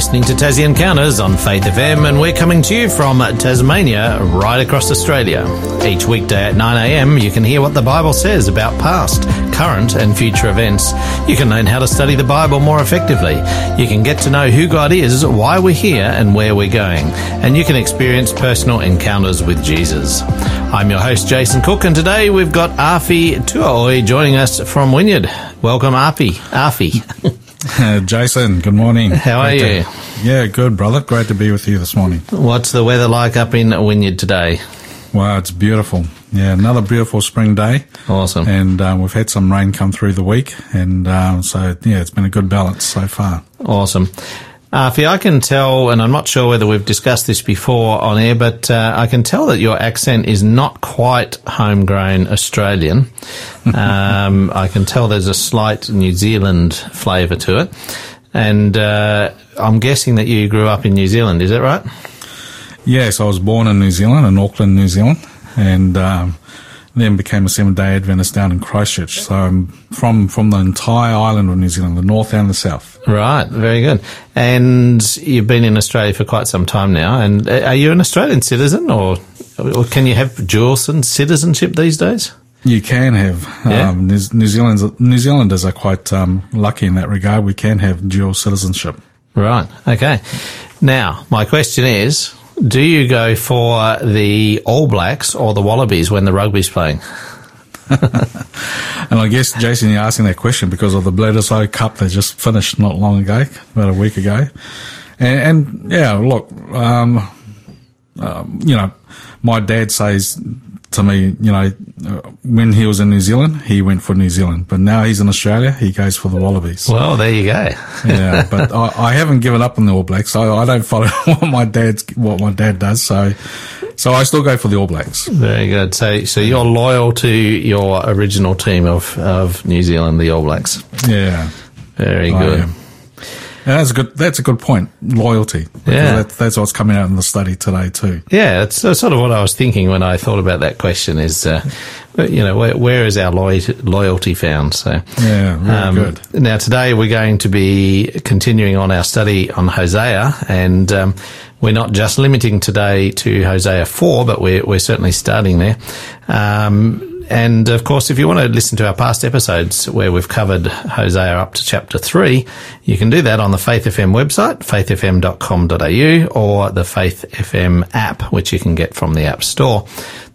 listening to Tassie Encounters on Faith FM, and we're coming to you from Tasmania, right across Australia. Each weekday at 9am, you can hear what the Bible says about past, current and future events. You can learn how to study the Bible more effectively. You can get to know who God is, why we're here and where we're going. And you can experience personal encounters with Jesus. I'm your host, Jason Cook, and today we've got Afi Tuaoi joining us from Wynyard. Welcome, Afi. Jason, good morning. How are you? Yeah, good, brother. Great to be with you this morning. What's the weather like up in Wynyard today? Wow, it's beautiful. Yeah, another beautiful spring day. Awesome. And we've had some rain come through the week, and so, yeah, it's been a good balance so far. Awesome. Afi, I can tell, and I'm not sure whether we've discussed this before on air, but I can tell that your accent is not quite homegrown Australian. I can tell there's a slight New Zealand flavour to it. And I'm guessing that you grew up in New Zealand, is that right? Yes, I was born in New Zealand, in Auckland, New Zealand, and then became a Seventh-day Adventist down in Christchurch. So I'm from the entire island of New Zealand, the north and the south. Right, very good. And you've been in Australia for quite some time now. And are you an Australian citizen, or can you have dual citizenship these days? You can have. Yeah. New Zealanders are quite lucky in that regard. We can have dual citizenship. Right, okay. Now, my question is, do you go for the All Blacks or the Wallabies when the rugby's playing? And I guess, Jason, you're asking that question because of the Bledisloe Cup that just finished not long ago, about a week ago. And yeah, look, you know, my dad says to me, you know, when he was in New Zealand, he went for New Zealand. But now he's in Australia, he goes for the Wallabies. Well, there you go. Yeah, but I haven't given up on the All Blacks. I don't follow what my dad does. So I still go for the All Blacks. Very good. So you're loyal to your original team of New Zealand, the All Blacks. Yeah. Very good. Yeah, that's a good point. Loyalty. Yeah. That's what's coming out in the study today too. Yeah, that's sort of what I was thinking when I thought about that question is, you know, where is our loyalty found? So, yeah, really good. Now today we're going to be continuing on our study on Hosea, and we're not just limiting today to Hosea 4, but we're certainly starting there. And, of course, if you want to listen to our past episodes where we've covered Hosea up to chapter 3, you can do that on the Faith FM website, faithfm.com.au, or the Faith FM app, which you can get from the App Store.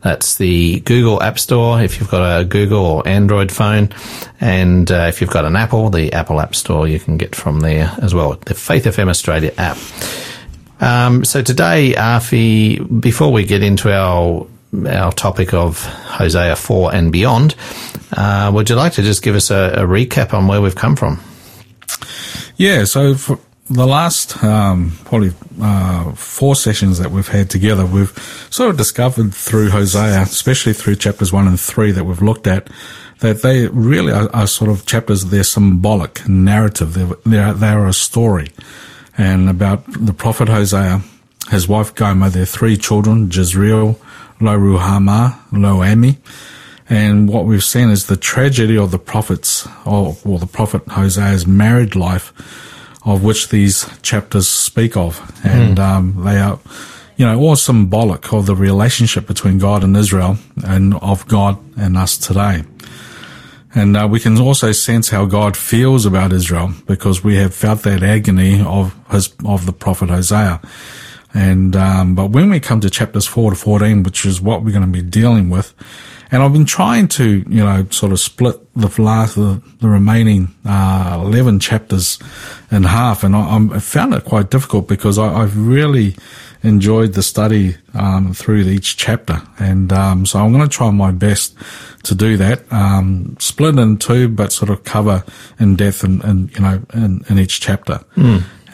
That's the Google App Store if you've got a Google or Android phone. And if you've got an Apple, the Apple App Store you can get from there as well, the Faith FM Australia app. So today, Afi, before we get into our topic of Hosea 4 and beyond, would you like to just give us a recap on where we've come from? Yeah, so for the last probably 4 sessions that we've had together, we've sort of discovered through Hosea, especially through chapters 1 and 3 that we've looked at, that they really are sort of chapters, they're symbolic, narrative, they're a story. And about the prophet Hosea, his wife Gomer, their 3 children, Jezreel, Lo Ruhamah, Lo Ami. And what we've seen is the tragedy of the prophets, or the prophet Hosea's married life, of which these chapters speak of. And they are, you know, all symbolic of the relationship between God and Israel, and of God and us today. And we can also sense how God feels about Israel, because we have felt that agony of the prophet Hosea. And but when we come to chapters 4 to 14, which is what we're going to be dealing with, and I've been trying to, you know, sort of split the remaining 11 chapters in half, and I found it quite difficult because I've really enjoyed the study through each chapter, and so I'm going to try my best to do that, split in two, but sort of cover in depth and you know in each chapter.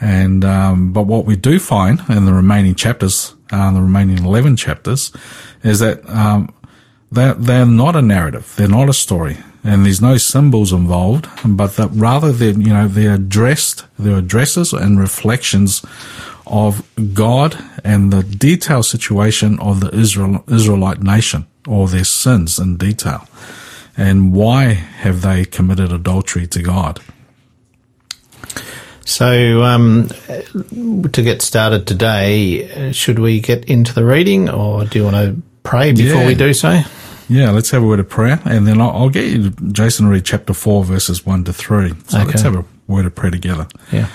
And but what we do find in the remaining chapters, the remaining 11 chapters, is that they're not a narrative, they're not a story, and there's no symbols involved, but that rather they're addresses and reflections of God and the detailed situation of the Israelite nation, or their sins in detail, and why have they committed adultery to God. So to get started today, should we get into the reading, or do you want to pray before we do so? Yeah, let's have a word of prayer, and then I'll get you, Jason, read chapter 4, verses 1 to 3. So let's have a word of prayer together. Yeah.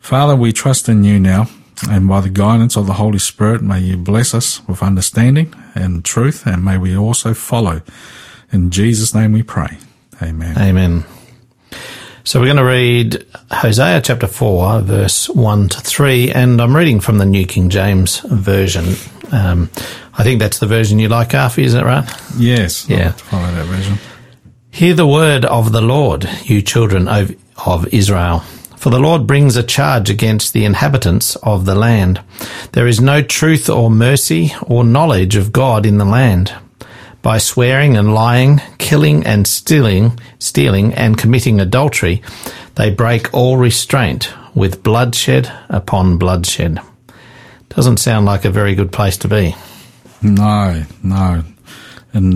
Father, we trust in you now, and by the guidance of the Holy Spirit, may you bless us with understanding and truth, and may we also follow. In Jesus' name we pray. Amen. Amen. So we're going to read Hosea chapter 4, verse 1 to 3, and I'm reading from the New King James Version. I think that's the version you like, Afi, is that right? Yes. Yeah. I'll have to follow that version. Hear the word of the Lord, you children of Israel. For the Lord brings a charge against the inhabitants of the land. There is no truth or mercy or knowledge of God in the land. By swearing and lying, killing and stealing and committing adultery, they break all restraint with bloodshed upon bloodshed. Doesn't sound like a very good place to be. No. And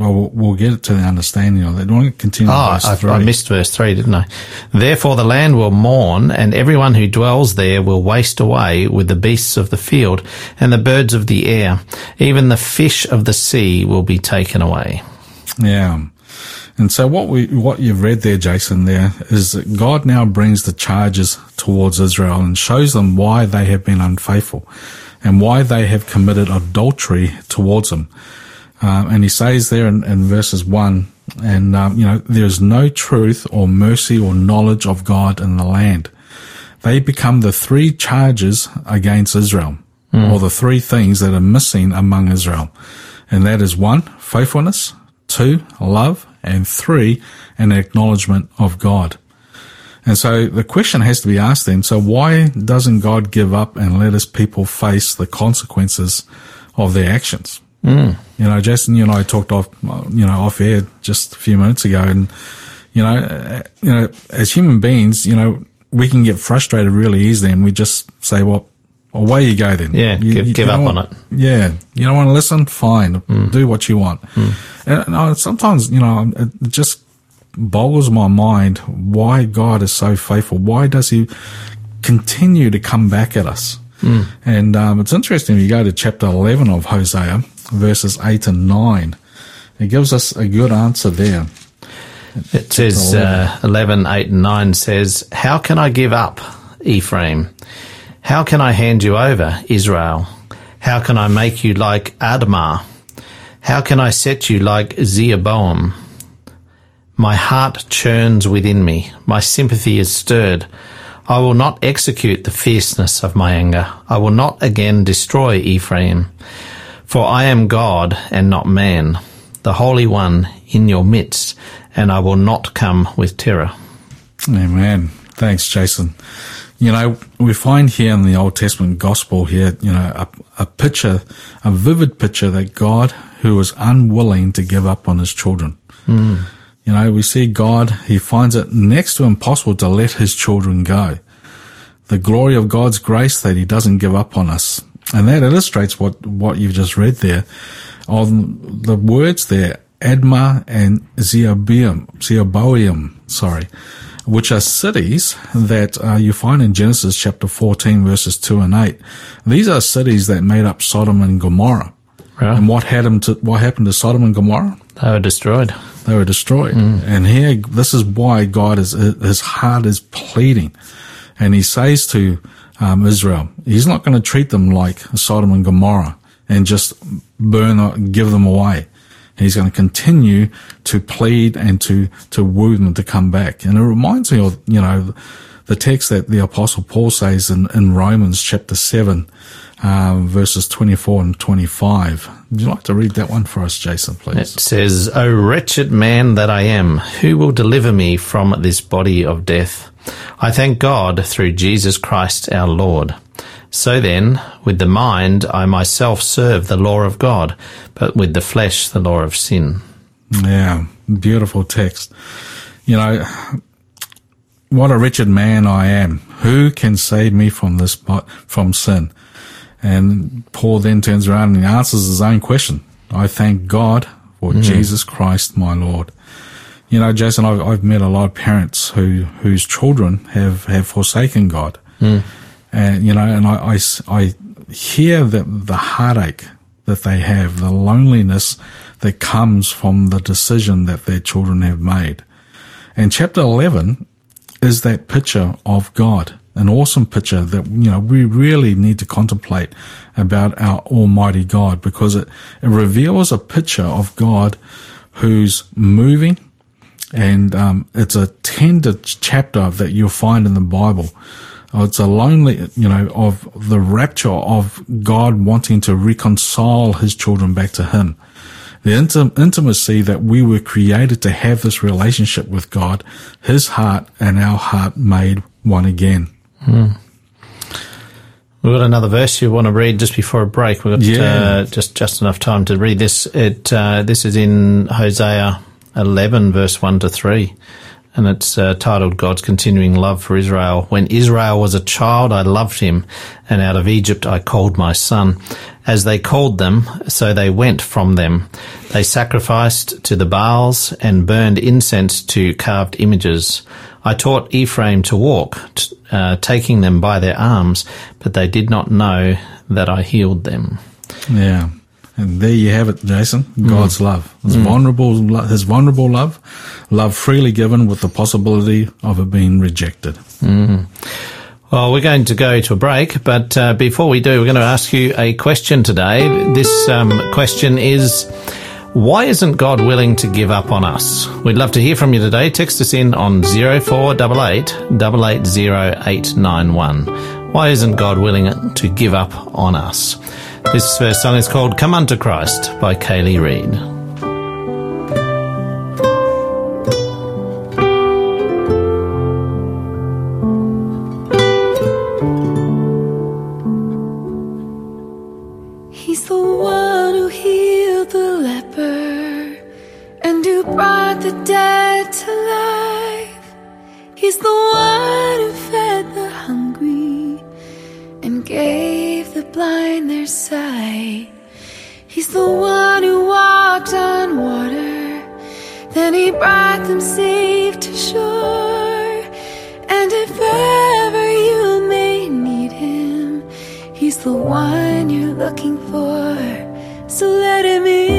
we'll get to the understanding of that. I want to continue with verse 3. I missed verse 3, didn't I? Therefore the land will mourn, and everyone who dwells there will waste away with the beasts of the field and the birds of the air. Even the fish of the sea will be taken away. Yeah. And so what you've read there, Jason, there is that God now brings the charges towards Israel and shows them why they have been unfaithful and why they have committed adultery towards him. And he says there in verses 1, and there is no truth or mercy or knowledge of God in the land. They become the three charges against Israel, or the three things that are missing among Israel. And that is 1, faithfulness, 2, love, and 3, an acknowledgement of God. And so the question has to be asked then, so why doesn't God give up and let his people face the consequences of their actions? You know, Jason, you and I talked off air just a few minutes ago, and as human beings, we can get frustrated really easily, and we just say, well, away you go then. Yeah, give up on it. Yeah, you don't want to listen? Fine, do what you want. And sometimes, it just boggles my mind why God is so faithful. Why does he continue to come back at us? And it's interesting, if you go to chapter 11 of Hosea, verses 8 and 9, it gives us a good answer there. It says, 11, 8 and 9 says, "How can I give up, Ephraim? How can I hand you over, Israel? How can I make you like Admah? How can I set you like Zeboim? My heart churns within me. My sympathy is stirred. I will not execute the fierceness of my anger. I will not again destroy Ephraim. For I am God and not man, the Holy One in your midst, and I will not come with terror." Amen. Thanks, Jason. We find here in the Old Testament gospel here, a vivid picture that God, who was unwilling to give up on his children. We see God, he finds it next to impossible to let his children go. The glory of God's grace that he doesn't give up on us. And that illustrates what you've just read there on the words there, Admah and Zeboim, which are cities that you find in Genesis chapter 14, verses 2 and 8. These are cities that made up Sodom and Gomorrah. Yeah. And what happened to Sodom and Gomorrah? They were destroyed. And here, this is why God his heart is pleading. And he says to Israel, he's not going to treat them like Sodom and Gomorrah and just give them away. He's going to continue to plead and to woo them to come back. And it reminds me of, the text that the Apostle Paul says in Romans chapter 7, verses 24 and 25. Would you like to read that one for us, Jason, please? It says, "O wretched man that I am, who will deliver me from this body of death? I thank God through Jesus Christ our Lord. So then, with the mind, I myself serve the law of God, but with the flesh, the law of sin." Yeah, beautiful text. What a wretched man I am. Who can save me from sin? And Paul then turns around and answers his own question. I thank God for Jesus Christ, my Lord. You know, Jason, I've met a lot of parents whose children have forsaken God. Mm. And, you know, and I hear the heartache that they have, the loneliness that comes from the decision that their children have made. And chapter 11 is that picture of God, an awesome picture that, you know, we really need to contemplate about our almighty God, because it reveals a picture of God who's moving. And it's a tender chapter that you'll find in the Bible. It's a lonely, you know, of the rapture of God wanting to reconcile his children back to him. The intimacy that we were created to have, this relationship with God, his heart and our heart made one again. Hmm. We've got another verse you want to read just before a break. We've got just enough time to read this. This is in Hosea 11, verse 1-3, and it's titled God's Continuing Love for Israel. When Israel was a child, I loved him, and out of Egypt I called my son. As they called them, so they went from them. They sacrificed to the Baals and burned incense to carved images. I taught Ephraim to walk, taking them by their arms, but they did not know that I healed them. Yeah. And there you have it, Jason. God's love. His vulnerable love freely given with the possibility of it being rejected. Mm. Well, we're going to go to a break, but before we do, we're going to ask you a question today. This question is, why isn't God willing to give up on us? We'd love to hear from you today. Text us in on 0488 880891. Why isn't God willing to give up on us? This first song is called Come Unto Christ by Kayleigh Reed. He's calling your name.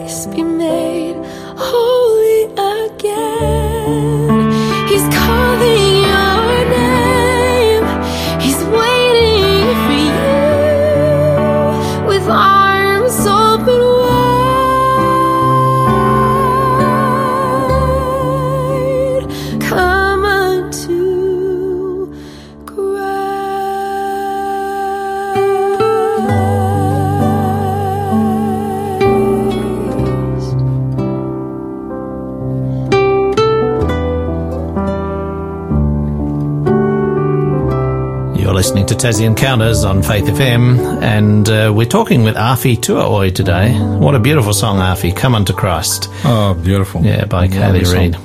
grace be made holy again. He's calling your name. He's waiting for you with arms open wide. Come unto Christ. Listening to Tassie Encounters on Faith FM, and we're talking with Afi Tuaoi today. What a beautiful song, Afi, Come Unto Christ. Oh, beautiful. Yeah, by Kayleigh Reed.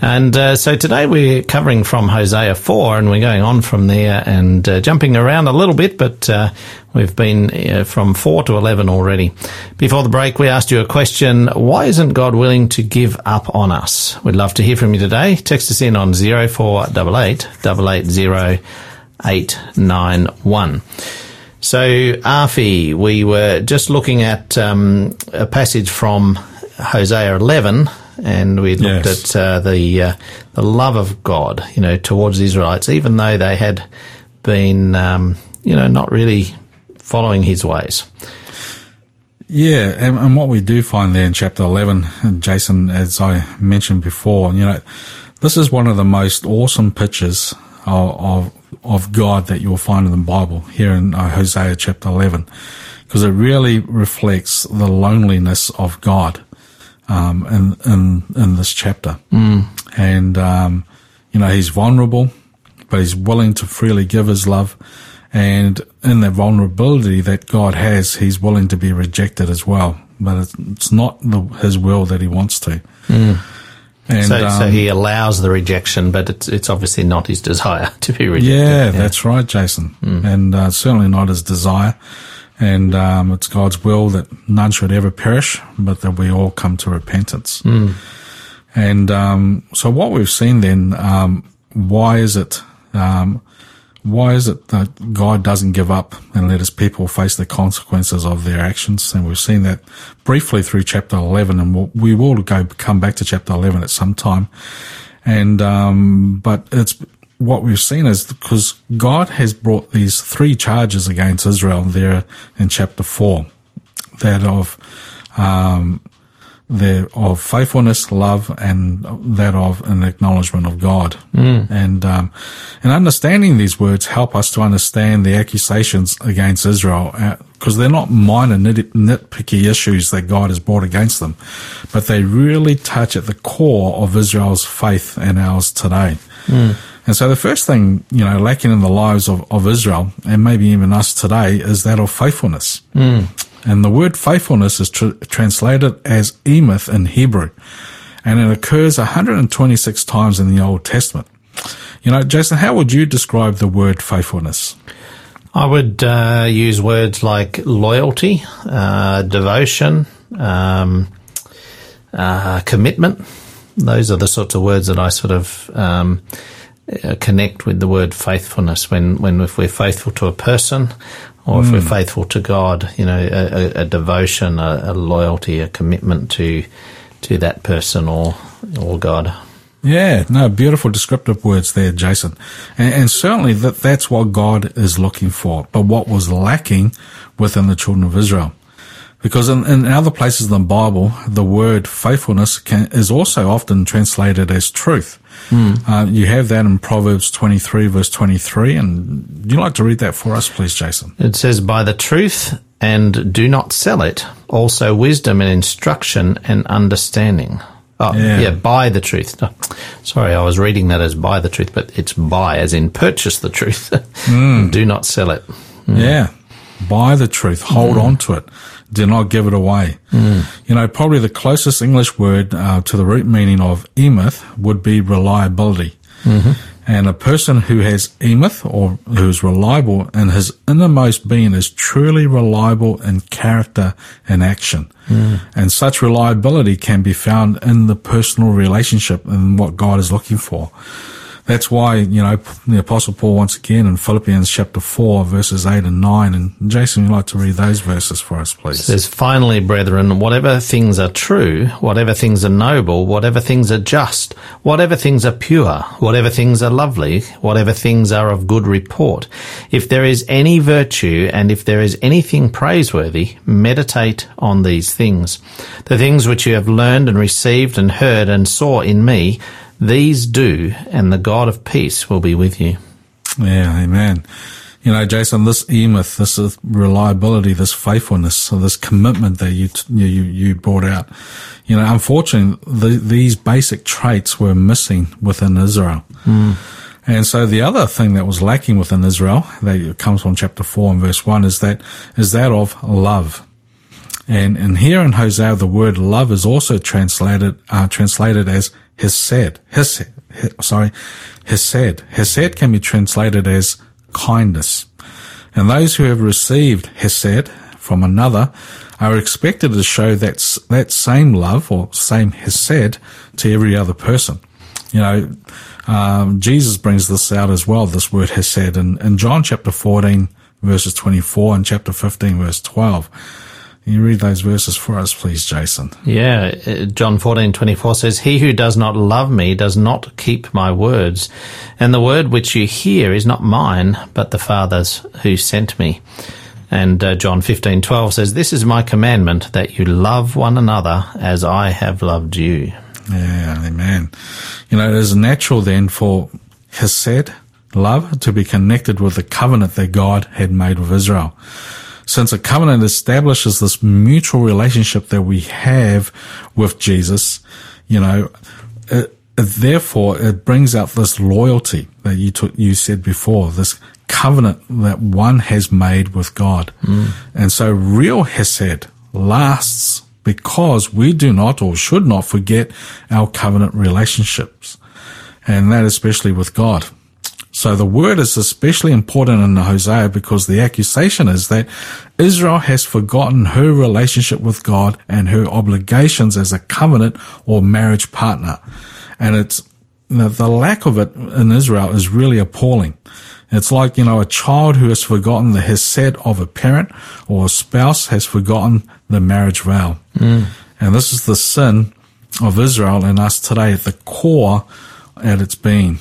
And so today we're covering from Hosea 4, and we're going on from there and jumping around a little bit, but we've been from 4 to 11 already. Before the break, we asked you a question: why isn't God willing to give up on us? We'd love to hear from you today. Text us in on 0488 880 891. So, Afi, we were just looking at a passage from Hosea 11, and we looked at the love of God, you know, towards the Israelites, even though they had been, you know, not really following His ways. Yeah, and what we do find there in chapter 11, and Jason, as I mentioned before, you know, this is one of the most awesome pictures of God that you'll find in the Bible here in Hosea chapter 11, because it really reflects the loneliness of God in this chapter. Mm. And you know, He's vulnerable, but He's willing to freely give His love, and in the vulnerability that God has, He's willing to be rejected as well, but it's not His will that He wants to. Mm. And, so He allows the rejection, but it's obviously not His desire to be rejected. Yeah, that's right, Jason. Mm. And certainly not His desire. And it's God's will that none should ever perish, but that we all come to repentance. Mm. And so what we've seen then, why is it that God doesn't give up and let His people face the consequences of their actions? And we've seen that briefly through chapter 11, and we will come back to chapter 11 at some time. And but it's what we've seen is because God has brought these three charges against Israel there in chapter 4, that of faithfulness, love, and that of an acknowledgement of God. Mm. And understanding these words help us to understand the accusations against Israel, because they're not minor nitpicky issues that God has brought against them, but they really touch at the core of Israel's faith and ours today. Mm. And so the first thing, you know, lacking in the lives of Israel, and maybe even us today, is that of faithfulness. Mm. And the word faithfulness is translated as emeth in Hebrew, and it occurs 126 times in the Old Testament. You know, Jason, how would you describe the word faithfulness? I would use words like loyalty, devotion, commitment. Those are the sorts of words that I sort of connect with the word faithfulness. If we're faithful to a person, or if we're faithful to God, you know, a devotion, a loyalty, a commitment to that person or God. Yeah, no, beautiful descriptive words there, Jason. And certainly that's what God is looking for, but what was lacking within the children of Israel. Because in other places in the Bible, the word faithfulness is also often translated as truth. Mm. You have that in Proverbs 23, verse 23. And would you like to read that for us, please, Jason? It says, "By the truth, and do not sell it, also wisdom and instruction and understanding." Oh, yeah, by the truth. No, sorry, I was reading that as by the truth, but it's by, as in purchase the truth. Mm. Do not sell it. Mm. Yeah, by the truth, hold on to it. Do not give it away. Mm. You know, probably the closest English word to the root meaning of emeth would be reliability. Mm-hmm. And a person who has emeth, or who is reliable in his innermost being, is truly reliable in character and action. Mm. And such reliability can be found in the personal relationship and what God is looking for. That's why, you know, the Apostle Paul once again in Philippians chapter 4, verses 8 and 9, and Jason, would you like to read those verses for us, please? It says, "Finally, brethren, whatever things are true, whatever things are noble, whatever things are just, whatever things are pure, whatever things are lovely, whatever things are of good report, if there is any virtue and if there is anything praiseworthy, meditate on these things. The things which you have learned and received and heard and saw in me, these do, and the God of peace will be with you." Yeah, amen. You know, Jason, this emeth, this reliability, this faithfulness, so this commitment that you brought out, you know, unfortunately, these basic traits were missing within Israel. Mm. And so the other thing that was lacking within Israel, that comes from chapter 4 and verse 1, is that of love. And here in Hosea, the word love is also translated as hesed. Hesed. Hesed can be translated as kindness. And those who have received hesed from another are expected to show that same love or same hesed to every other person. You know, Jesus brings this out as well, this word hesed, in John chapter 14, verses 24, and chapter 15, verse 12. Can you read those verses for us, please, Jason? Yeah, John 14:24 says, "He who does not love me does not keep my words, and the word which you hear is not mine, but the Father's who sent me." And John 15:12 says, "This is my commandment, that you love one another as I have loved you." Yeah, amen. You know, it is natural then for hesed, love, to be connected with the covenant that God had made with Israel, since a covenant establishes this mutual relationship that we have with Jesus. You know, therefore it brings out this loyalty that you said before, this covenant that one has made with God. Mm. And so real hesed lasts because we do not or should not forget our covenant relationships, and that especially with God. So the word is especially important in Hosea because the accusation is that Israel has forgotten her relationship with God and her obligations as a covenant or marriage partner. And the lack of it in Israel is really appalling. It's like, you know, a child who has forgotten the hesed of a parent or a spouse has forgotten the marriage vow. Mm. And this is the sin of Israel and us today at the core, at its being.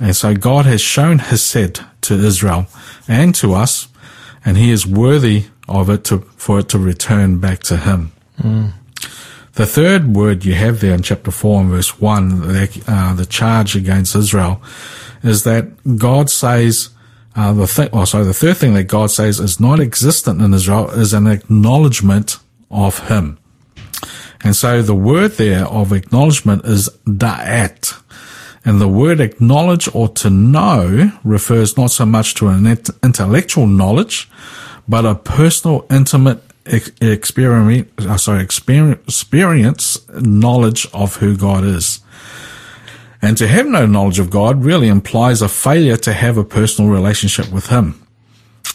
And so God has shown hesed to Israel and to us, and he is worthy of it for it to return back to him. Mm. The third word you have there in chapter 4 and verse 1, the charge against Israel, is that God says, the third thing that God says is not existent in Israel is an acknowledgement of him. And so the word there of acknowledgement is da'at. And the word acknowledge or to know refers not so much to an intellectual knowledge, but a personal, intimate experience, knowledge of who God is. And to have no knowledge of God really implies a failure to have a personal relationship with him.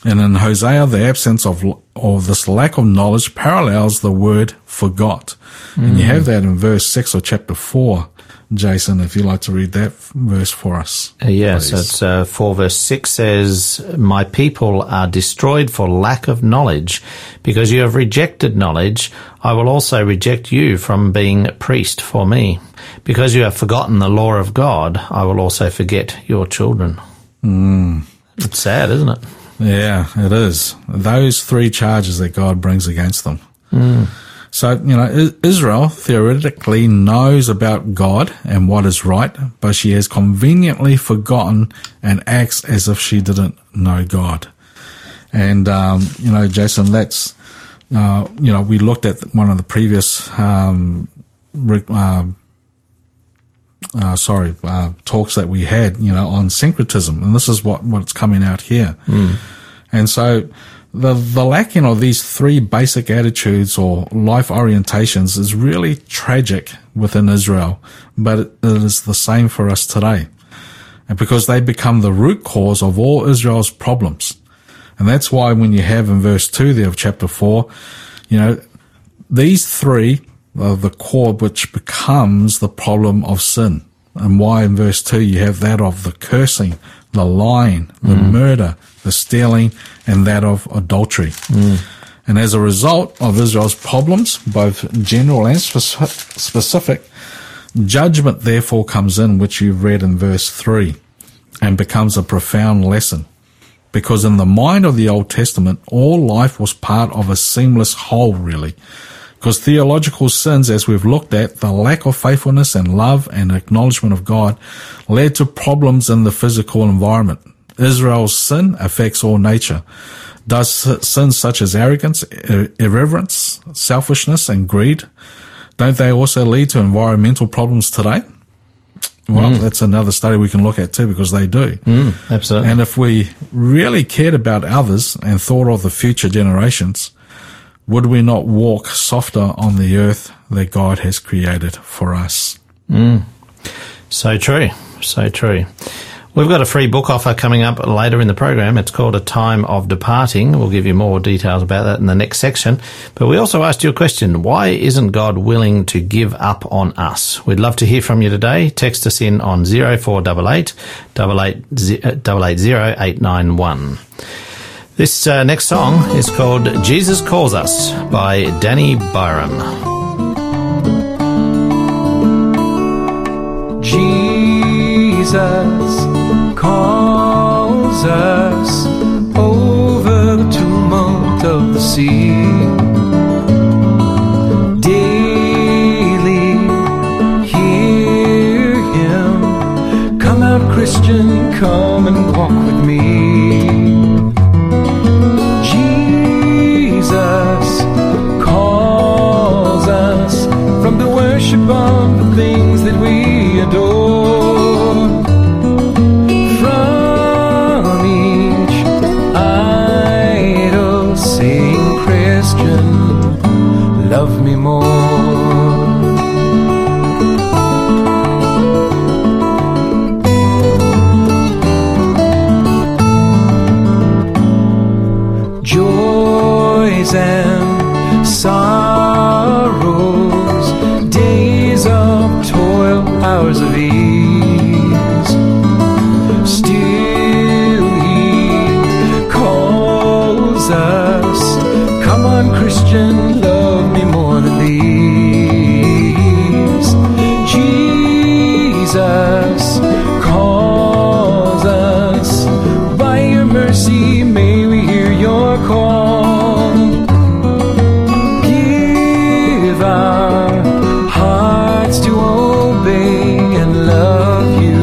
And in Hosea, the absence of or this lack of knowledge parallels the word forgot. Mm. And you have that in verse 6 of chapter 4. Jason, if you'd like to read that verse for us. Yes, please. It's 4 verse 6 says, "My people are destroyed for lack of knowledge. Because you have rejected knowledge, I will also reject you from being a priest for me. Because you have forgotten the law of God, I will also forget your children." Mm. It's sad, isn't it? Yeah, it is. Those three charges that God brings against them. Mm. So, you know, Israel theoretically knows about God and what is right, but she has conveniently forgotten and acts as if she didn't know God. And, you know, Jason, that's, you know, we looked at one of the previous, talks that we had, you know, on syncretism. And this is what's coming out here. Mm. And so, the lacking of these three basic attitudes or life orientations is really tragic within Israel, but it is the same for us today, and because they become the root cause of all Israel's problems. And that's why when you have in verse 2 there of chapter 4, you know, these three are the core which becomes the problem of sin. and why in verse 2 you have that of the cursing, the lying, the murder, the stealing, and that of adultery. And as a result of Israel's problems, both general and specific, judgment therefore comes in, which you've read in verse 3, and becomes a profound lesson. Because in the mind of the Old Testament, all life was part of a seamless whole, really. Because theological sins, as we've looked at, the lack of faithfulness and love and acknowledgement of God, led to problems in the physical environment. Israel's sin affects all nature. Does sins such as arrogance, irreverence, selfishness, and greed, don't they also lead to environmental problems today? Well, that's another study we can look at too, because they do. Absolutely. And if we really cared about others and thought of the future generations, would we not walk softer on the earth that God has created for us? So true. So true. We've got a free book offer coming up later in the program. It's called A Time of Departing. We'll give you more details about that in the next section. But we also asked you a question. Why isn't God willing to give up on us? We'd love to hear from you today. Text us in on 0488 880891. This next song is called Jesus Calls Us by Danny Byram. Jesus calls us over the tumult of the sea. Daily hear him. Come out, Christian, come and walk with me. Jesus calls us from the worship of the things that we adore. Love me more. Joys and sorrows, days of toil, hours of ease, still he calls us. Come on, Christian, love me more than these. Jesus calls us. By your mercy, may we hear your call. Give our hearts to obey and love you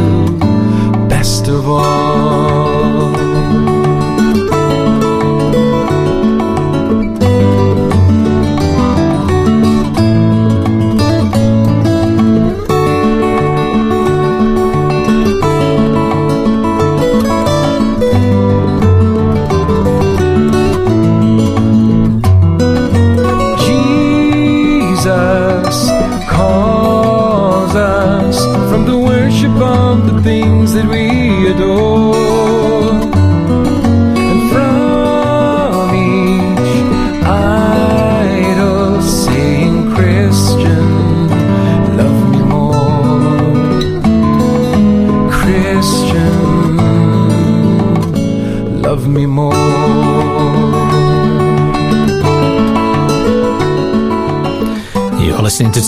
best of all.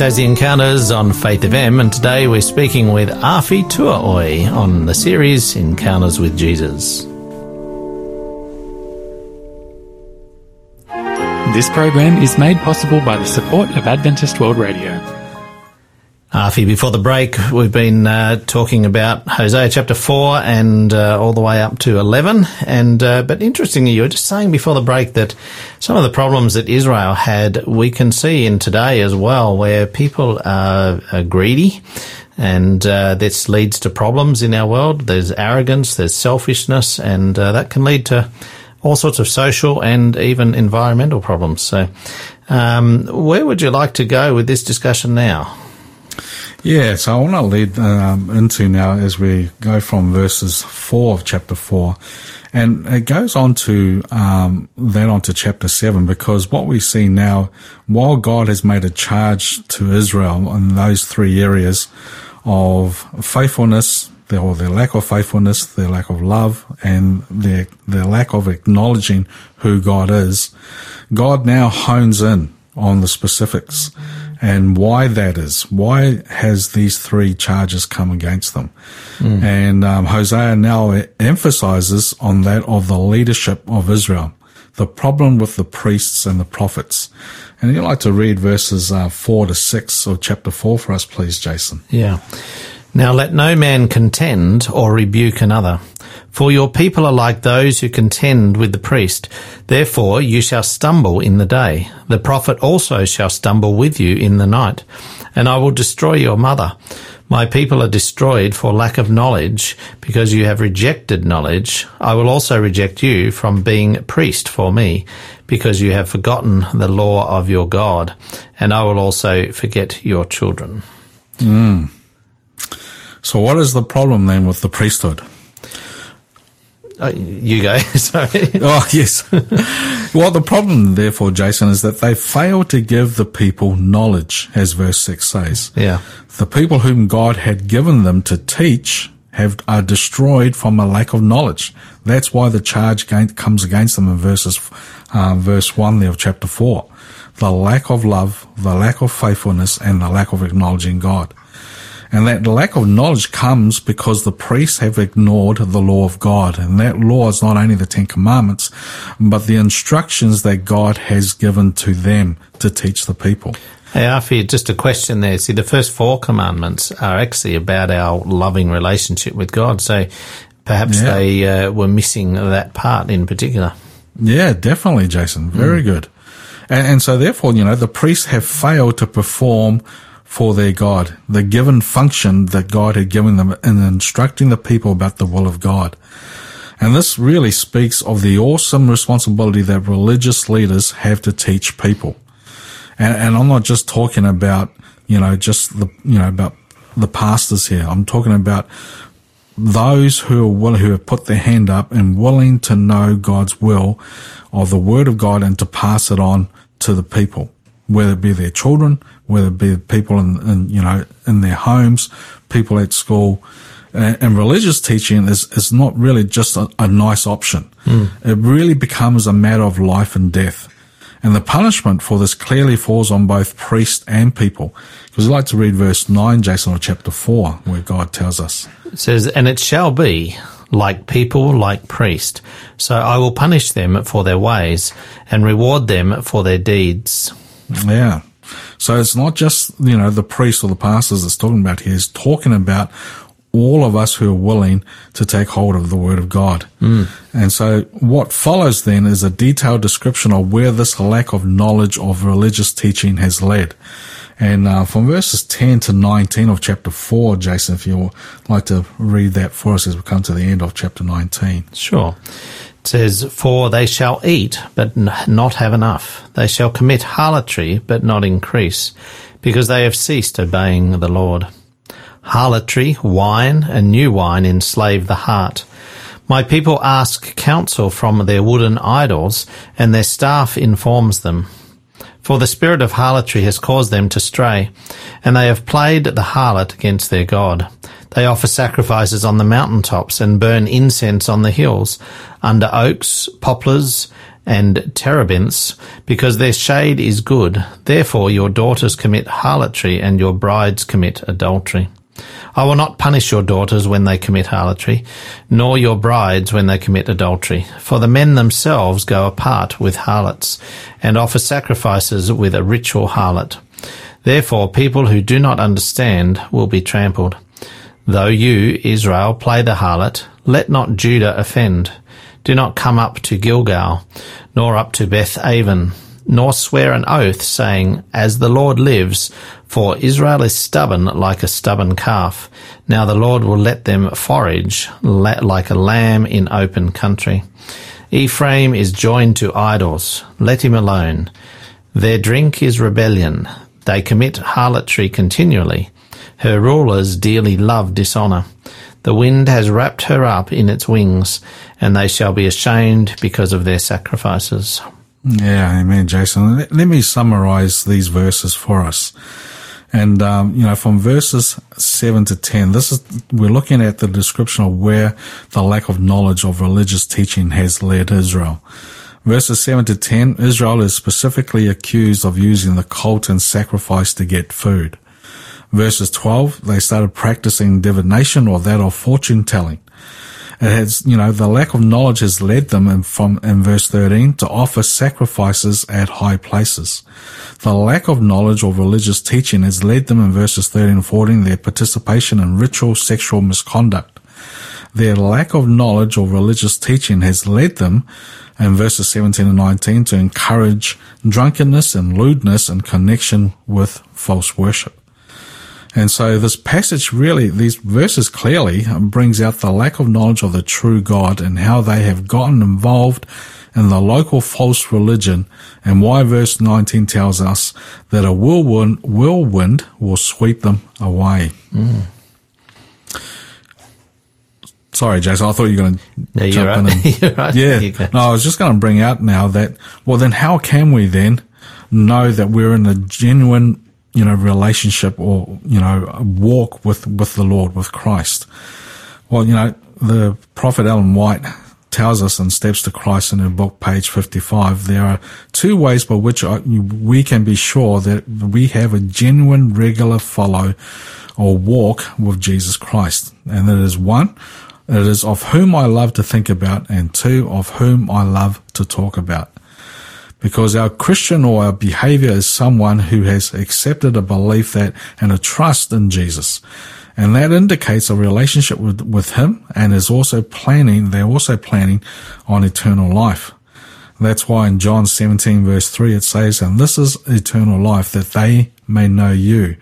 As the Encounters on Faith FM, and today we're speaking with Afi Tuaoi on the series Encounters with Jesus. This program is made possible by the support of Adventist World Radio. Afi, before the break, we've been talking about Hosea chapter 4 and all the way up to 11. And but interestingly, you were just saying before the break that some of the problems that Israel had, we can see in today as well, where people are greedy. And this leads to problems in our world. There's arrogance, there's selfishness, and that can lead to all sorts of social and even environmental problems. So where would you like to go with this discussion now? Yeah, so I want to lead into now as we go from verses 4 of chapter 4, and it goes on to then on to chapter 7, because what we see now, while God has made a charge to Israel in those three areas of faithfulness, or their lack of faithfulness, their lack of love, and their lack of acknowledging who God is, God now hones in on the specifics and why that is. Why has these three charges come against them? Mm. And Hosea now emphasizes on that of the leadership of Israel, the problem with the priests and the prophets. And you'd like to read verses 4 to 6 of chapter 4 for us, please, Jason. Yeah. Now let no man contend or rebuke another, for your people are like those who contend with the priest. Therefore you shall stumble in the day. The prophet also shall stumble with you in the night, and I will destroy your mother. My people are destroyed for lack of knowledge, because you have rejected knowledge. I will also reject you from being a priest for me, because you have forgotten the law of your God, and I will also forget your children. Mm. So what is the problem then with the priesthood? You go, sorry. Oh, yes. Well, the problem, therefore, Jason, is that they fail to give the people knowledge, as verse 6 says. Yeah. The people whom God had given them to teach are destroyed from a lack of knowledge. That's why the charge comes against them in verse 1 there of chapter 4. The lack of love, the lack of faithfulness, and the lack of acknowledging God. And that lack of knowledge comes because the priests have ignored the law of God. And that law is not only the Ten Commandments, but the instructions that God has given to them to teach the people. Hey, Afi, just a question there. See, the first four commandments are actually about our loving relationship with God. So perhaps they were missing that part in particular. Yeah, definitely, Jason. Very good. And so therefore, the priests have failed to perform for their God, the given function that God had given them in instructing the people about the will of God. And this really speaks of the awesome responsibility that religious leaders have to teach people. And I'm not just talking about, about the pastors here. I'm talking about those who have put their hand up and willing to know God's will or the word of God and to pass it on to the people, whether it be their children, whether it be people in their homes, people at school. And religious teaching is not really just a nice option. Mm. It really becomes a matter of life and death. And the punishment for this clearly falls on both priest and people. Because I'd like to read verse 9, Jason, of chapter 4, where God tells us. It says, "And it shall be like people, like priest. So I will punish them for their ways and reward them for their deeds." Yeah. So it's not just, the priests or the pastors it's talking about here. It's talking about all of us who are willing to take hold of the Word of God. Mm. And so what follows then is a detailed description of where this lack of knowledge of religious teaching has led. And from verses 10 to 19 of chapter 4, Jason, if you'd like to read that for us as we come to the end of chapter 19. Sure. It says, "For they shall eat, but not have enough. They shall commit harlotry, but not increase, because they have ceased obeying the Lord. Harlotry, wine, and new wine enslave the heart. My people ask counsel from their wooden idols, and their staff informs them. For the spirit of harlotry has caused them to stray, and they have played the harlot against their God. They offer sacrifices on the mountaintops and burn incense on the hills, under oaks, poplars, and terebinths, because their shade is good. Therefore your daughters commit harlotry, and your brides commit adultery. I will not punish your daughters when they commit harlotry, nor your brides when they commit adultery. For the men themselves go apart with harlots, and offer sacrifices with a ritual harlot. Therefore people who do not understand will be trampled. Though you, Israel, play the harlot, let not Judah offend. Do not come up to Gilgal, nor up to Beth Aven, nor swear an oath, saying, 'As the Lord lives,' for Israel is stubborn like a stubborn calf. Now the Lord will let them forage like a lamb in open country. Ephraim is joined to idols. Let him alone. Their drink is rebellion. They commit harlotry continually. Her rulers dearly love dishonor. The wind has wrapped her up in its wings, and they shall be ashamed because of their sacrifices." Yeah, amen, Jason. Let me summarize these verses for us. And, from verses 7 to 10, we're looking at the description of where the lack of knowledge of religious teaching has led Israel. Verses 7 to 10, Israel is specifically accused of using the cult and sacrifice to get food. Verses 12, they started practicing divination or that of fortune telling. It has, the lack of knowledge has led them in verse 13 to offer sacrifices at high places. The lack of knowledge or religious teaching has led them in verses 13 and 14 their participation in ritual sexual misconduct. Their lack of knowledge or religious teaching has led them in verses 17 and 19 to encourage drunkenness and lewdness in connection with false worship. And so this passage these verses clearly brings out the lack of knowledge of the true God and how they have gotten involved in the local false religion, and why verse 19 tells us that a whirlwind will sweep them away. Mm. Sorry, Jason, I thought you were going to jump in. And, you're right. Yeah. No, I was just going to bring out now that, well, then how can we then know that we're in a genuine relationship or, walk with the Lord, with Christ? Well, the prophet Ellen White tells us in Steps to Christ in her book, page 55, there are two ways by which we can be sure that we have a genuine, regular follow or walk with Jesus Christ. And that is, one, it is of whom I love to think about, and two, of whom I love to talk about. Because our Christian or our behavior is someone who has accepted a belief that and a trust in Jesus. And that indicates a relationship with him, and is also planning, they're also planning on eternal life. That's why in John 17 verse 3 it says, "And this is eternal life, that they may know you,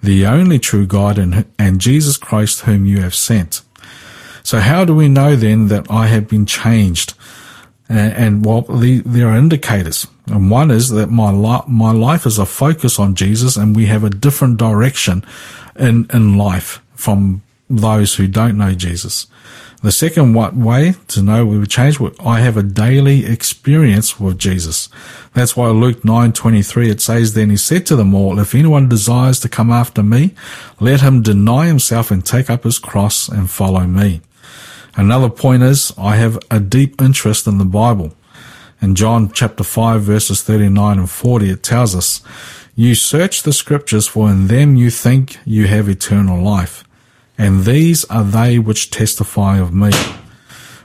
the only true God, and Jesus Christ whom you have sent." So how do we know then that I have been changed? There are indicators. And one is that my life is a focus on Jesus, and we have a different direction in life from those who don't know Jesus. The second way to know we were changed, I have a daily experience with Jesus. That's why Luke 9:23, it says, "Then he said to them all, if anyone desires to come after me, let him deny himself and take up his cross and follow me." Another point is, I have a deep interest in the Bible. In John chapter 5, verses 39 and 40, it tells us, "You search the scriptures, for in them you think you have eternal life, and these are they which testify of me."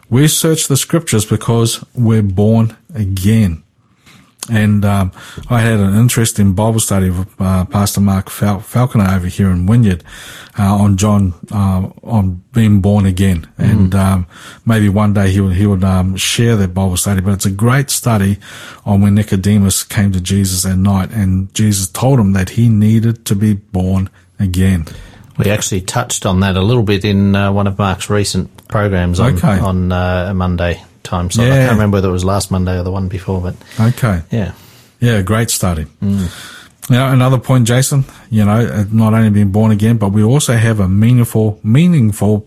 We search the scriptures because we're born again. And I had an interesting Bible study with Pastor Mark Falconer over here in Wynyard on John on being born again. And maybe one day he would share that Bible study. But it's a great study on when Nicodemus came to Jesus at night, and Jesus told him that he needed to be born again. We actually touched on that a little bit in one of Mark's recent programs on a Monday time. So yeah. I can't remember whether it was last Monday or the one before, but okay. Yeah, great study. Now, another point, Jason, not only being born again, but we also have a meaningful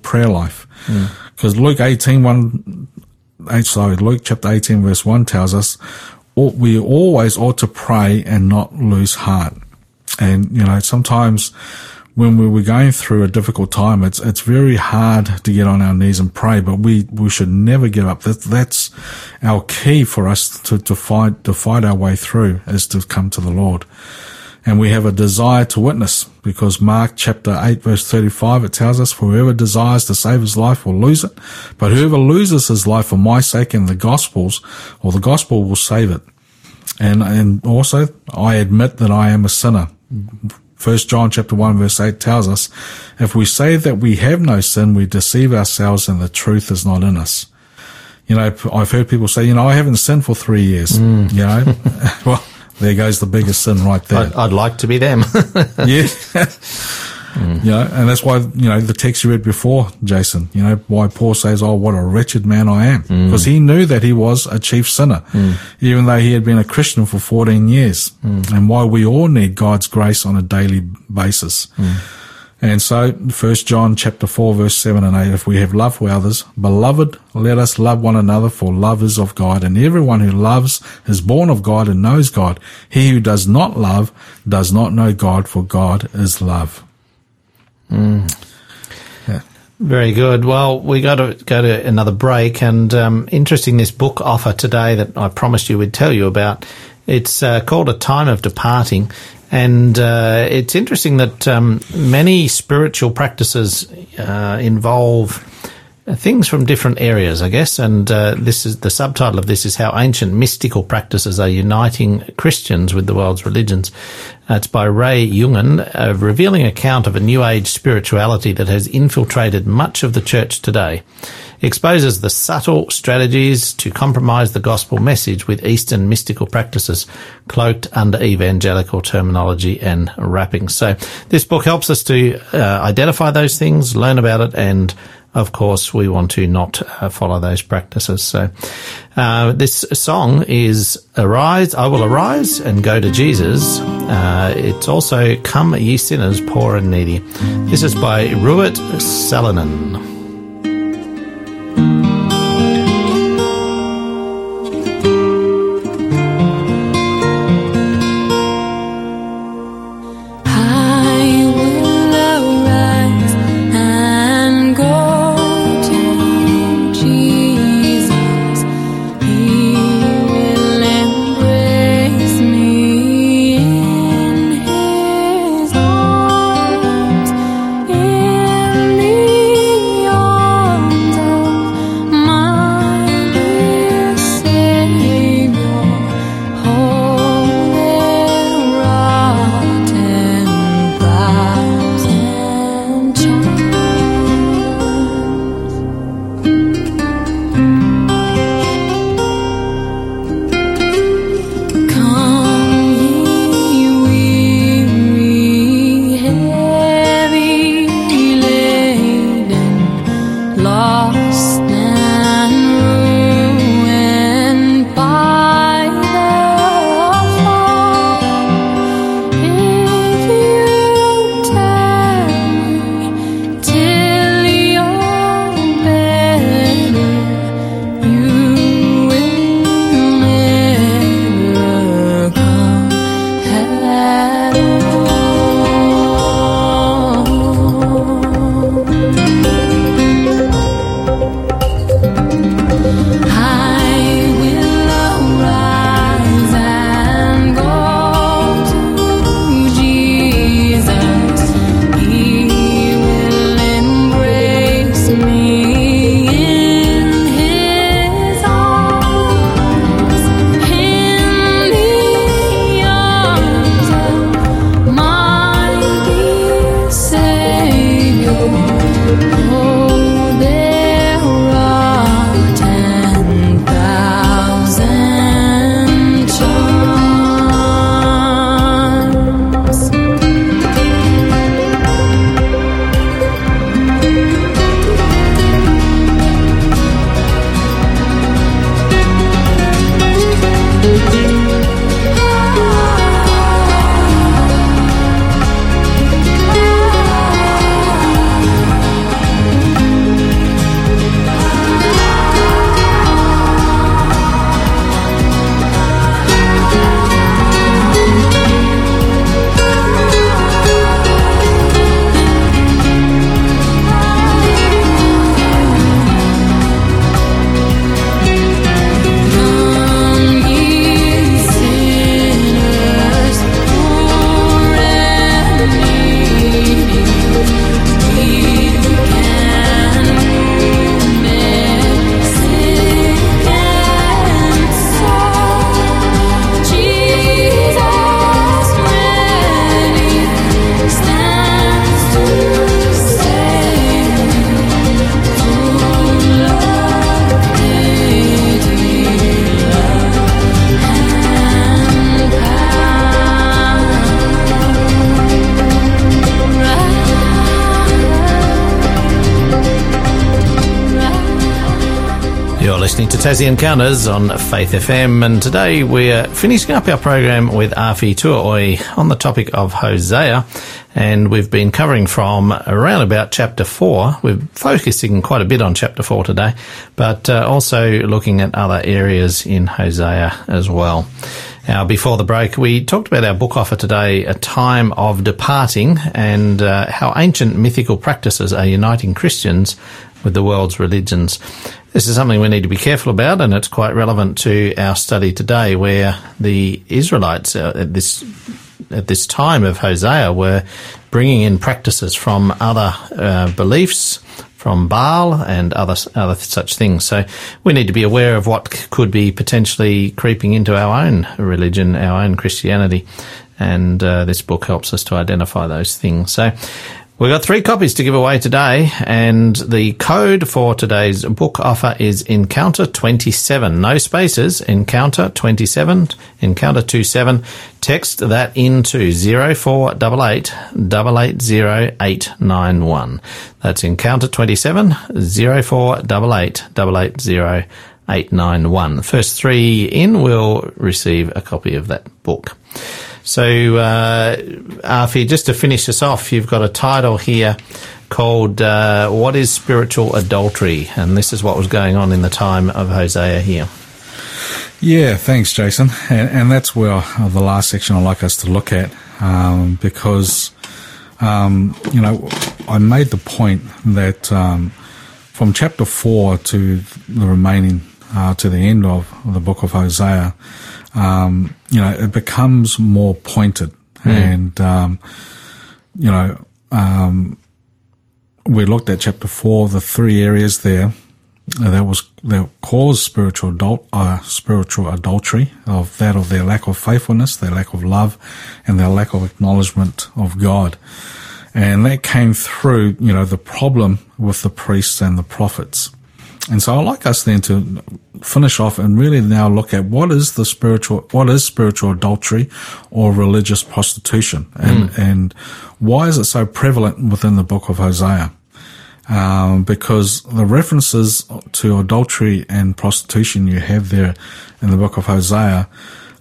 prayer life. Because Luke chapter 18 verse 1 tells us we always ought to pray and not lose heart. And sometimes when we were going through a difficult time, it's very hard to get on our knees and pray, but we should never give up. That's our key for us to fight our way through, is to come to the Lord. And we have a desire to witness, because Mark chapter 8 verse 35, it tells us, "For whoever desires to save his life will lose it, but whoever loses his life for my sake and the gospel will save it." And also, I admit that I am a sinner. 1 John chapter 1 verse 8 tells us, "If we say that we have no sin, we deceive ourselves and the truth is not in us." I've heard people say, "I haven't sinned for 3 years." Well, there goes the biggest sin right there. I'd like to be them. Yeah. And that's why, the text you read before, Jason, why Paul says, "Oh, what a wretched man I am." Because he knew that he was a chief sinner, even though he had been a Christian for 14 years. And why we all need God's grace on a daily basis. And so 1 John chapter 4 verse 7 and 8, if we have love for others, beloved, let us love one another, for love is of God, and everyone who loves is born of God and knows God. He who does not love does not know God, for God is love. Mm. Yeah. Very good. Well, we got to go to another break, and interesting, this book offer today that I promised you we'd tell you about. It's called A Time of Departing. And it's interesting that many spiritual practices involve things from different areas, I guess. And this is the subtitle of this is How Ancient Mystical Practices Are Uniting Christians with the World's Religions. It's by Ray Jungen, a revealing account of a New Age spirituality that has infiltrated much of the church today. Exposes the subtle strategies to compromise the gospel message with Eastern mystical practices cloaked under evangelical terminology and wrappings. So this book helps us to identify those things, learn about it, and of course, we want to not follow those practices. So this song is Arise, I Will Arise and Go to Jesus. It's also Come Ye Sinners, Poor and Needy. This is by Ruart Salonen. listening to Tassie Encounters on Faith FM, and today we're finishing up our program with Afi Tuaoi on the topic of Hosea, and we've been covering from around about chapter 4. We're focusing quite a bit on chapter 4 today, but also looking at other areas in Hosea as well. Now, before the break, we talked about our book offer today, A Time of Departing, and how ancient mythical practices are uniting Christians with the world's religions. This is something we need to be careful about, and it's quite relevant to our study today, where the Israelites at this time of Hosea were bringing in practices from other beliefs, from Baal and other such things. So we need to be aware of what could be potentially creeping into our own religion, our own Christianity, and this book helps us to identify those things. So we've got 3 copies to give away today, and the code for today's book offer is Encounter 27. No spaces, Encounter 27, Encounter 27. Text that into 0488 880891. That's Encounter 27, 0488 880891. First 3 in will receive a copy of that book. So, Afi, just to finish us off, you've got a title here called What is Spiritual Adultery? And this is what was going on in the time of Hosea here. Yeah, thanks, Jason. And that's where the last section I'd like us to look at, because, you know, I made the point that from chapter 4 to the remaining to the end of the book of Hosea, you know, it becomes more pointed. And, you know, we looked at chapter 4, the 3 areas there that caused spiritual adultery, of their lack of faithfulness, their lack of love, and their lack of acknowledgement of God. And that came through, you know, the problem with the priests and the prophets. And so I'd like us then to finish off and really now look at what is spiritual adultery or religious prostitution, and why is it so prevalent within the book of Hosea? Because the references to adultery and prostitution you have there in the book of Hosea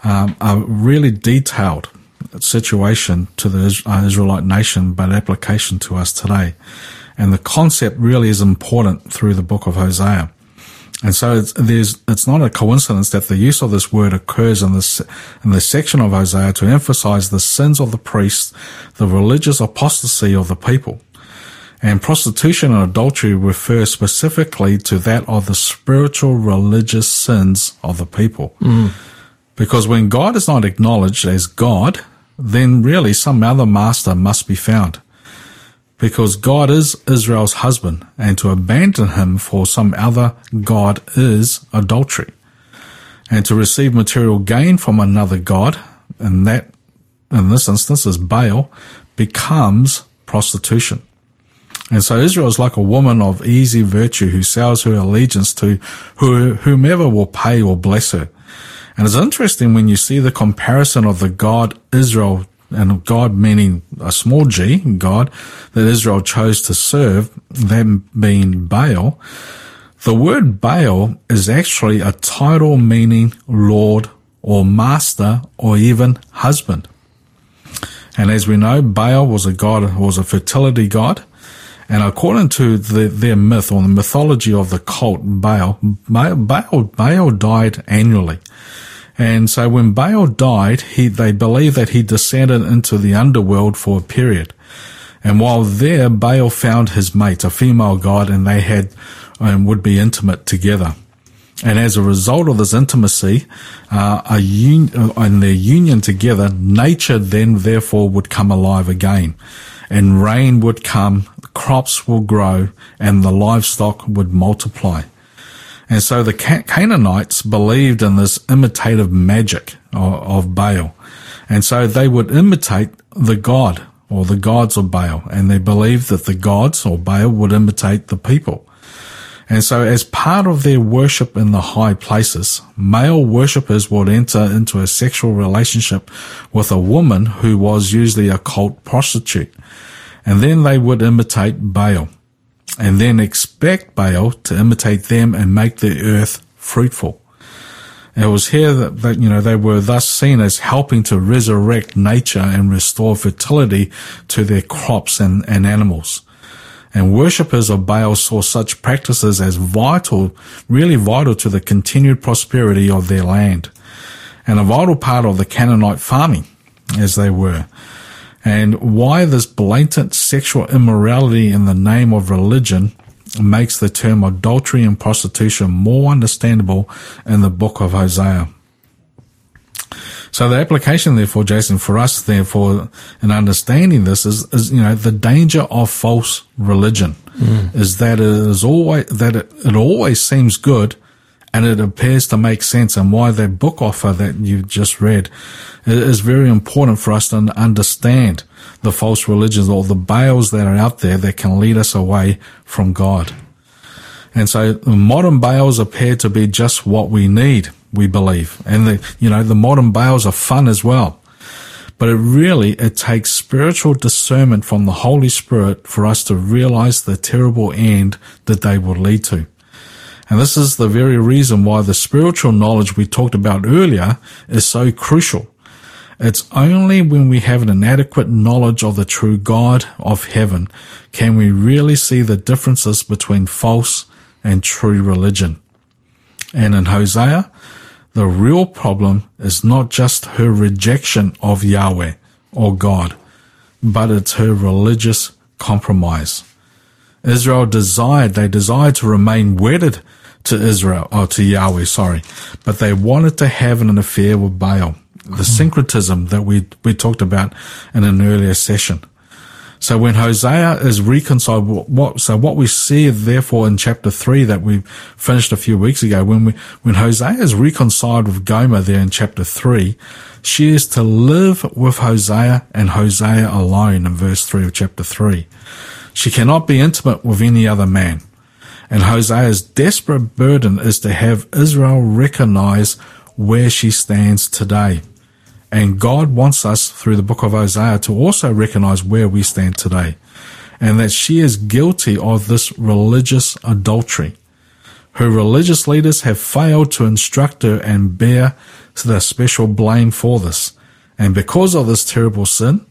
are really detailed situation to the Israelite nation, but application to us today. And the concept really is important through the book of Hosea. And so it's not a coincidence that the use of this word occurs in this section of Hosea to emphasize the sins of the priests, the religious apostasy of the people. And prostitution and adultery refer specifically to that of the spiritual religious sins of the people. Because when God is not acknowledged as God, then really some other master must be found. Because God is Israel's husband, and to abandon him for some other God is adultery. And to receive material gain from another God, and that in this instance is Baal, becomes prostitution. And so Israel is like a woman of easy virtue who sells her allegiance to whomever will pay or bless her. And it's interesting when you see the comparison of the God Israel, and God meaning a small g, God, that Israel chose to serve, them being Baal. The word Baal is actually a title meaning Lord or Master or even husband. And as we know, Baal was a fertility god. And according to their myth or the mythology of the cult Baal died annually. And so when Baal died, they believe that he descended into the underworld for a period. And while there, Baal found his mate, a female god, and they had and would be intimate together. And as a result of this intimacy, and their union together, nature then therefore would come alive again. And rain would come, crops will grow, and the livestock would multiply. And so the Canaanites believed in this imitative magic of Baal. And so they would imitate the god or the gods of Baal. And they believed that the gods or Baal would imitate the people. And so as part of their worship in the high places, male worshippers would enter into a sexual relationship with a woman who was usually a cult prostitute. And then they would imitate Baal, and then expect Baal to imitate them and make the earth fruitful. It was here that they were thus seen as helping to resurrect nature and restore fertility to their crops and animals. And worshippers of Baal saw such practices as vital, really vital to the continued prosperity of their land, and a vital part of the Canaanite farming, as they were. And why this blatant sexual immorality in the name of religion makes the term adultery and prostitution more understandable in the book of Hosea. So the application, therefore, Jason, for us, therefore, in understanding this is the danger of false religion is that it always seems good and it appears to make sense, and why that book offer that you just read is very important for us to understand the false religions or the Baals that are out there that can lead us away from God. And so modern Baals appear to be just what we need, we believe. And the modern Baals are fun as well. But it takes spiritual discernment from the Holy Spirit for us to realize the terrible end that they will lead to. And this is the very reason why the spiritual knowledge we talked about earlier is so crucial. It's only when we have an adequate knowledge of the true God of heaven can we really see the differences between false and true religion. And in Hosea, the real problem is not just her rejection of Yahweh or God, but it's her religious compromise. Israel desired to remain wedded to Yahweh, but they wanted to have an affair with Baal, the syncretism that we talked about in an earlier session. So when Hosea is reconciled, what we see therefore in chapter 3 that we finished a few weeks ago, when Hosea is reconciled with Gomer there in chapter 3, she is to live with Hosea and Hosea alone in verse 3 of chapter 3. She cannot be intimate with any other man. And Hosea's desperate burden is to have Israel recognize where she stands today. And God wants us, through the book of Hosea, to also recognize where we stand today, and that she is guilty of this religious adultery. Her religious leaders have failed to instruct her and bear the special blame for this. And because of this terrible sin,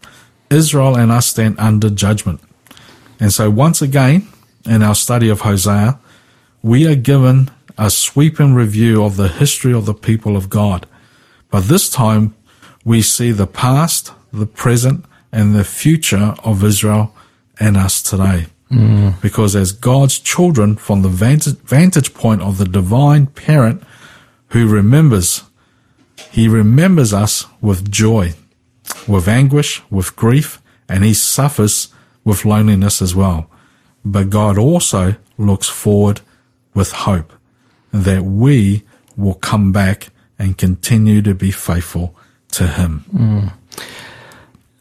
Israel and us stand under judgment. And so once again, in our study of Hosea, we are given a sweeping review of the history of the people of God. But this time, we see the past, the present, and the future of Israel and us today. Because as God's children, from the vantage point of the divine parent who remembers, he remembers us with joy, with anguish, with grief, and he suffers with loneliness as well. But God also looks forward with hope that we will come back and continue to be faithful to him.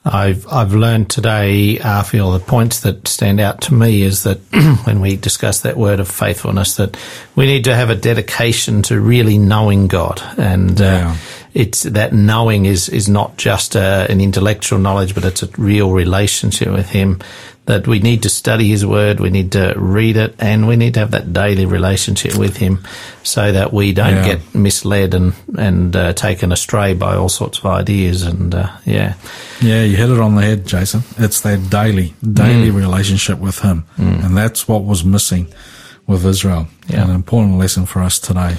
I've learned today, Afi, the points that stand out to me is that when we discuss that word of faithfulness, that we need to have a dedication to really knowing God. And it's that knowing is not just an intellectual knowledge, but it's a real relationship with him, that we need to study his word, we need to read it, and we need to have that daily relationship with him so that we don't get misled and taken astray by all sorts of ideas. Yeah, you hit it on the head, Jason. It's that daily relationship with him, and that's what was missing with Israel. Yeah. An important lesson for us today.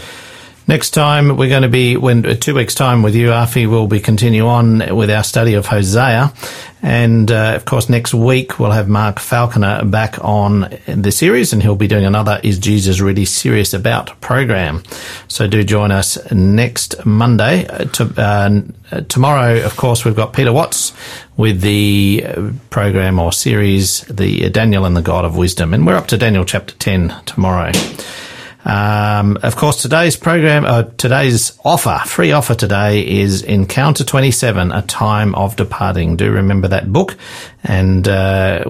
Next time, we're going to be, 2 weeks' time with you, Afi, we'll be continue on with our study of Hosea. And, of course, next week we'll have Mark Falconer back on the series, and he'll be doing another Is Jesus Really Serious About program. So do join us next Monday. Tomorrow, of course, we've got Peter Watts with the program or series, the Daniel and the God of Wisdom. And we're up to Daniel chapter 10 tomorrow. Of course, today's free offer today is Encounter 27, A Time of Departing. Do remember that book. And,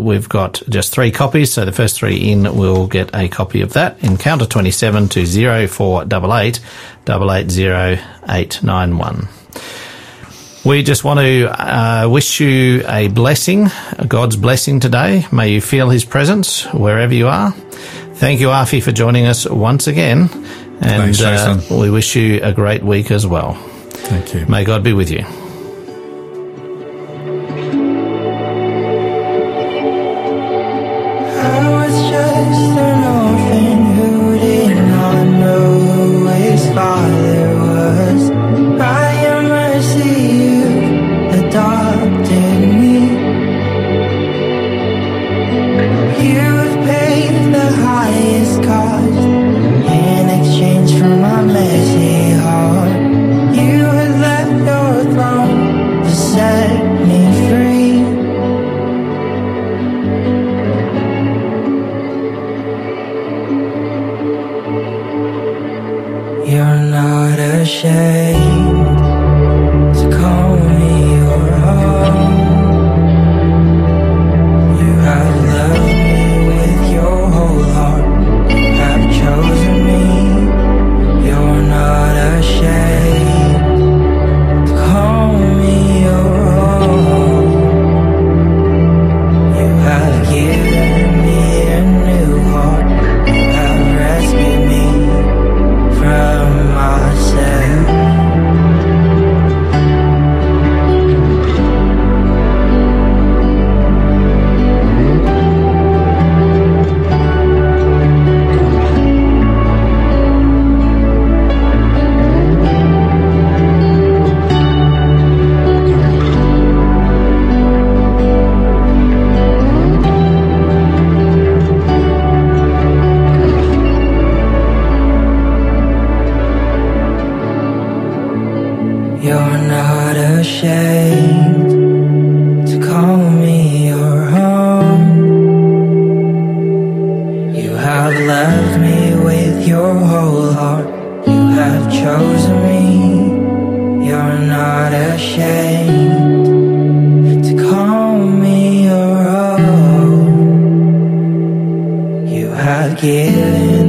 we've got just 3 copies. So the first 3 in will get a copy of that. Encounter 27 to 0488 880891. We just want to wish you a blessing, God's blessing today. May you feel his presence wherever you are. Thank you, Afi, for joining us once again. And Thanks, we wish you a great week as well. Thank you. May God be with you. Given